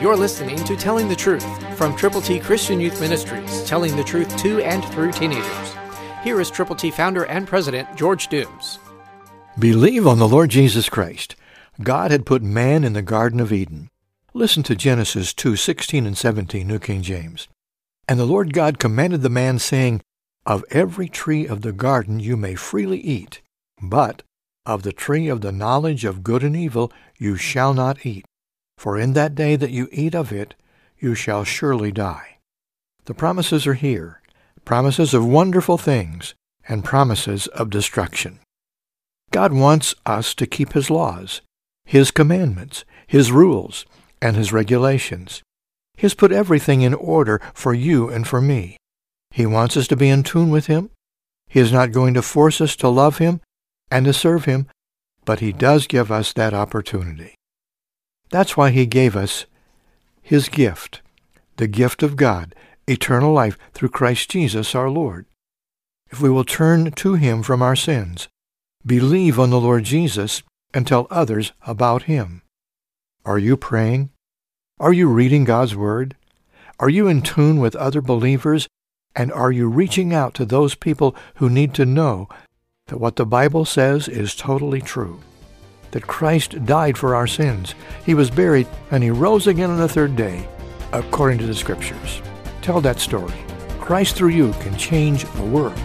You're listening to Telling the Truth from Triple T Christian Youth Ministries, telling the truth to and through teenagers. Here is Triple T founder and president, George Dooms. Believe on the Lord Jesus Christ. God had put man in the Garden of Eden. Listen to Genesis 2:16 and 17, New King James. And the Lord God commanded the man, saying, Of every tree of the garden you may freely eat, but of the tree of the knowledge of good and evil you shall not eat. For in that day that you eat of it, you shall surely die. The promises are here, promises of wonderful things, and promises of destruction. God wants us to keep His laws, His commandments, His rules, and His regulations. He has put everything in order for you and for me. He wants us to be in tune with Him. He is not going to force us to love Him and to serve Him, but He does give us that opportunity. That's why He gave us His gift, the gift of God, eternal life through Christ Jesus our Lord. If we will turn to Him from our sins, believe on the Lord Jesus, and tell others about Him. Are you praying? Are you reading God's Word? Are you in tune with other believers? And are you reaching out to those people who need to know that what the Bible says is totally true? That Christ died for our sins. He was buried, and He rose again on the third day, according to the Scriptures. Tell that story. Christ through you can change the world.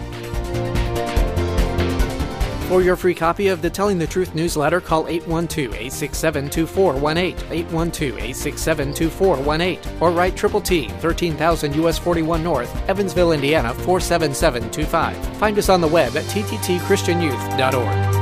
For your free copy of the Telling the Truth newsletter, call 812-867-2418, 812-867-2418, or write Triple T, 13,000 U.S. 41 North, Evansville, Indiana, 47725. Find us on the web at tttchristianyouth.org.